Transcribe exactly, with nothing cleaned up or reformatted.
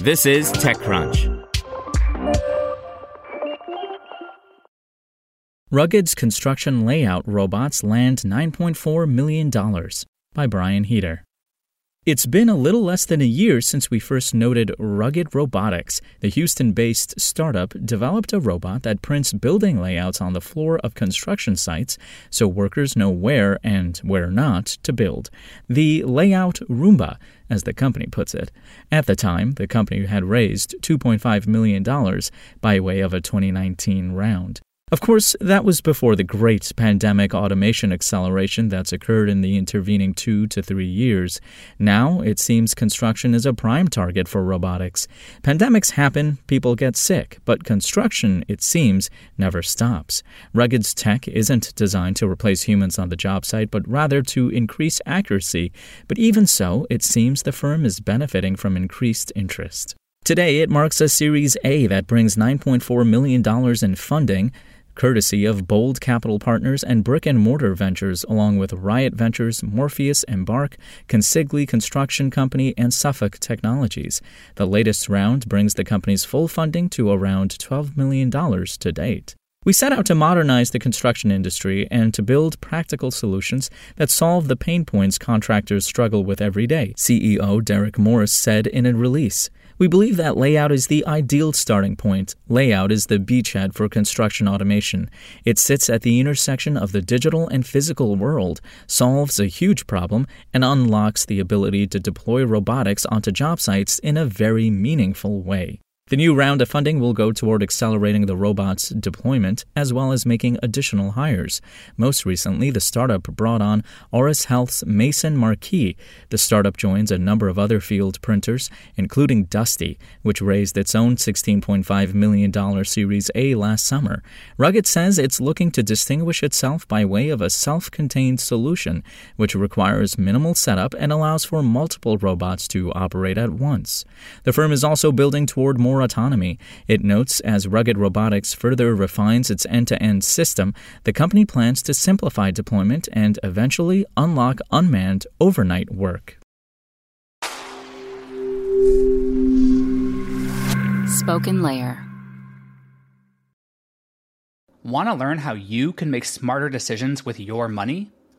This is TechCrunch. Rugged's construction layout robots land nine point four million dollars by Brian Heater. It's been a little less than a year since we first noted Rugged Robotics. The Houston-based startup developed a robot that prints building layouts on the floor of construction sites so workers know where and where not to build. The layout Roomba, as the company puts it. At the time, the company had raised two point five million dollars by way of a twenty nineteen round. Of course, that was before the great pandemic automation acceleration that's occurred in the intervening two to three years. Now, it seems construction is a prime target for robotics. Pandemics happen, people get sick, but construction, it seems, never stops. Rugged's tech isn't designed to replace humans on the job site, but rather to increase accuracy. But even so, it seems the firm is benefiting from increased interest. Today, it marks a Series A that brings nine point four million dollars in funding, courtesy of Bold Capital Partners and Brick-and-Mortar Ventures, along with Riot Ventures, Morpheus Embark, Consigli Construction Company, and Suffolk Technologies. The latest round brings the company's full funding to around twelve million dollars to date. We set out to modernize the construction industry and to build practical solutions that solve the pain points contractors struggle with every day, C E O Derek Morris said in a release. We believe that layout is the ideal starting point. Layout is the beachhead for construction automation. It sits at the intersection of the digital and physical world, solves a huge problem, and unlocks the ability to deploy robotics onto job sites in a very meaningful way. The new round of funding will go toward accelerating the robot's deployment as well as making additional hires. Most recently, the startup brought on Auris Health's Mason Marquis. The startup joins a number of other field printers, including Dusty, which raised its own sixteen point five million dollars Series A last summer. Rugged says it's looking to distinguish itself by way of a self-contained solution, which requires minimal setup and allows for multiple robots to operate at once. The firm is also building toward more autonomy. It notes as Rugged Robotics further refines its end-to-end system, the company plans to simplify deployment and eventually unlock unmanned overnight work. Spoken Layer. Want to learn how you can make smarter decisions with your money?